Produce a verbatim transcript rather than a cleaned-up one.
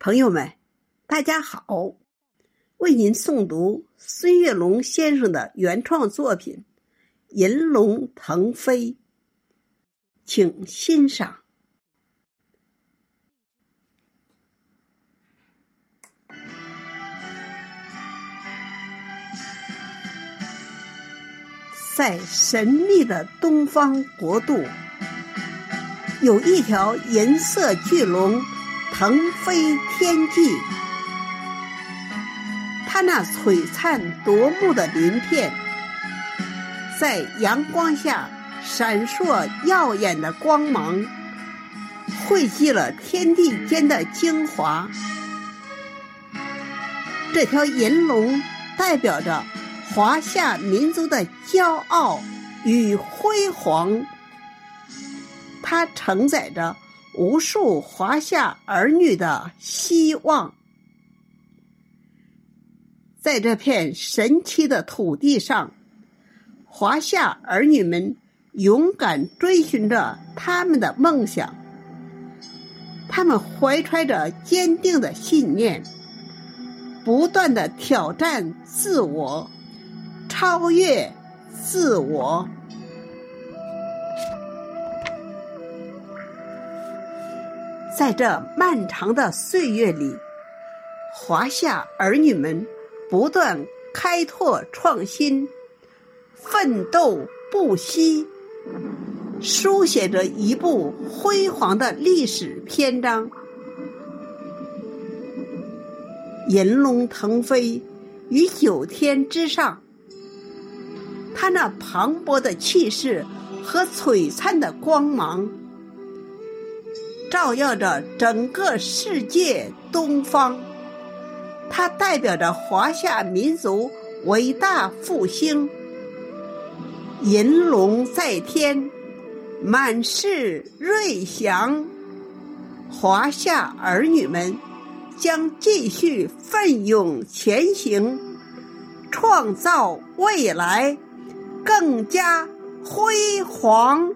朋友们，大家好，为您诵读孙月龙先生的原创作品《银龙腾飞》，请欣赏。在神秘的东方国度，有一条银色巨龙腾飞天际，它那璀璨夺目的鳞片在阳光下闪烁耀眼的光芒，汇集了天地间的精华。这条银龙代表着华夏民族的骄傲与辉煌，它承载着无数华夏儿女的希望。在这片神奇的土地上，华夏儿女们勇敢追寻着他们的梦想，他们怀揣着坚定的信念，不断地挑战自我，超越自我。在这漫长的岁月里，华夏儿女们不断开拓创新，奋斗不息，书写着一部辉煌的历史篇章。银龙腾飞于九天之上，它那磅礴的气势和璀璨的光芒，照耀着整个世界东方。它代表着华夏民族伟大复兴，银龙在天，满是瑞祥。华夏儿女们将继续奋勇前行，创造未来更加辉煌。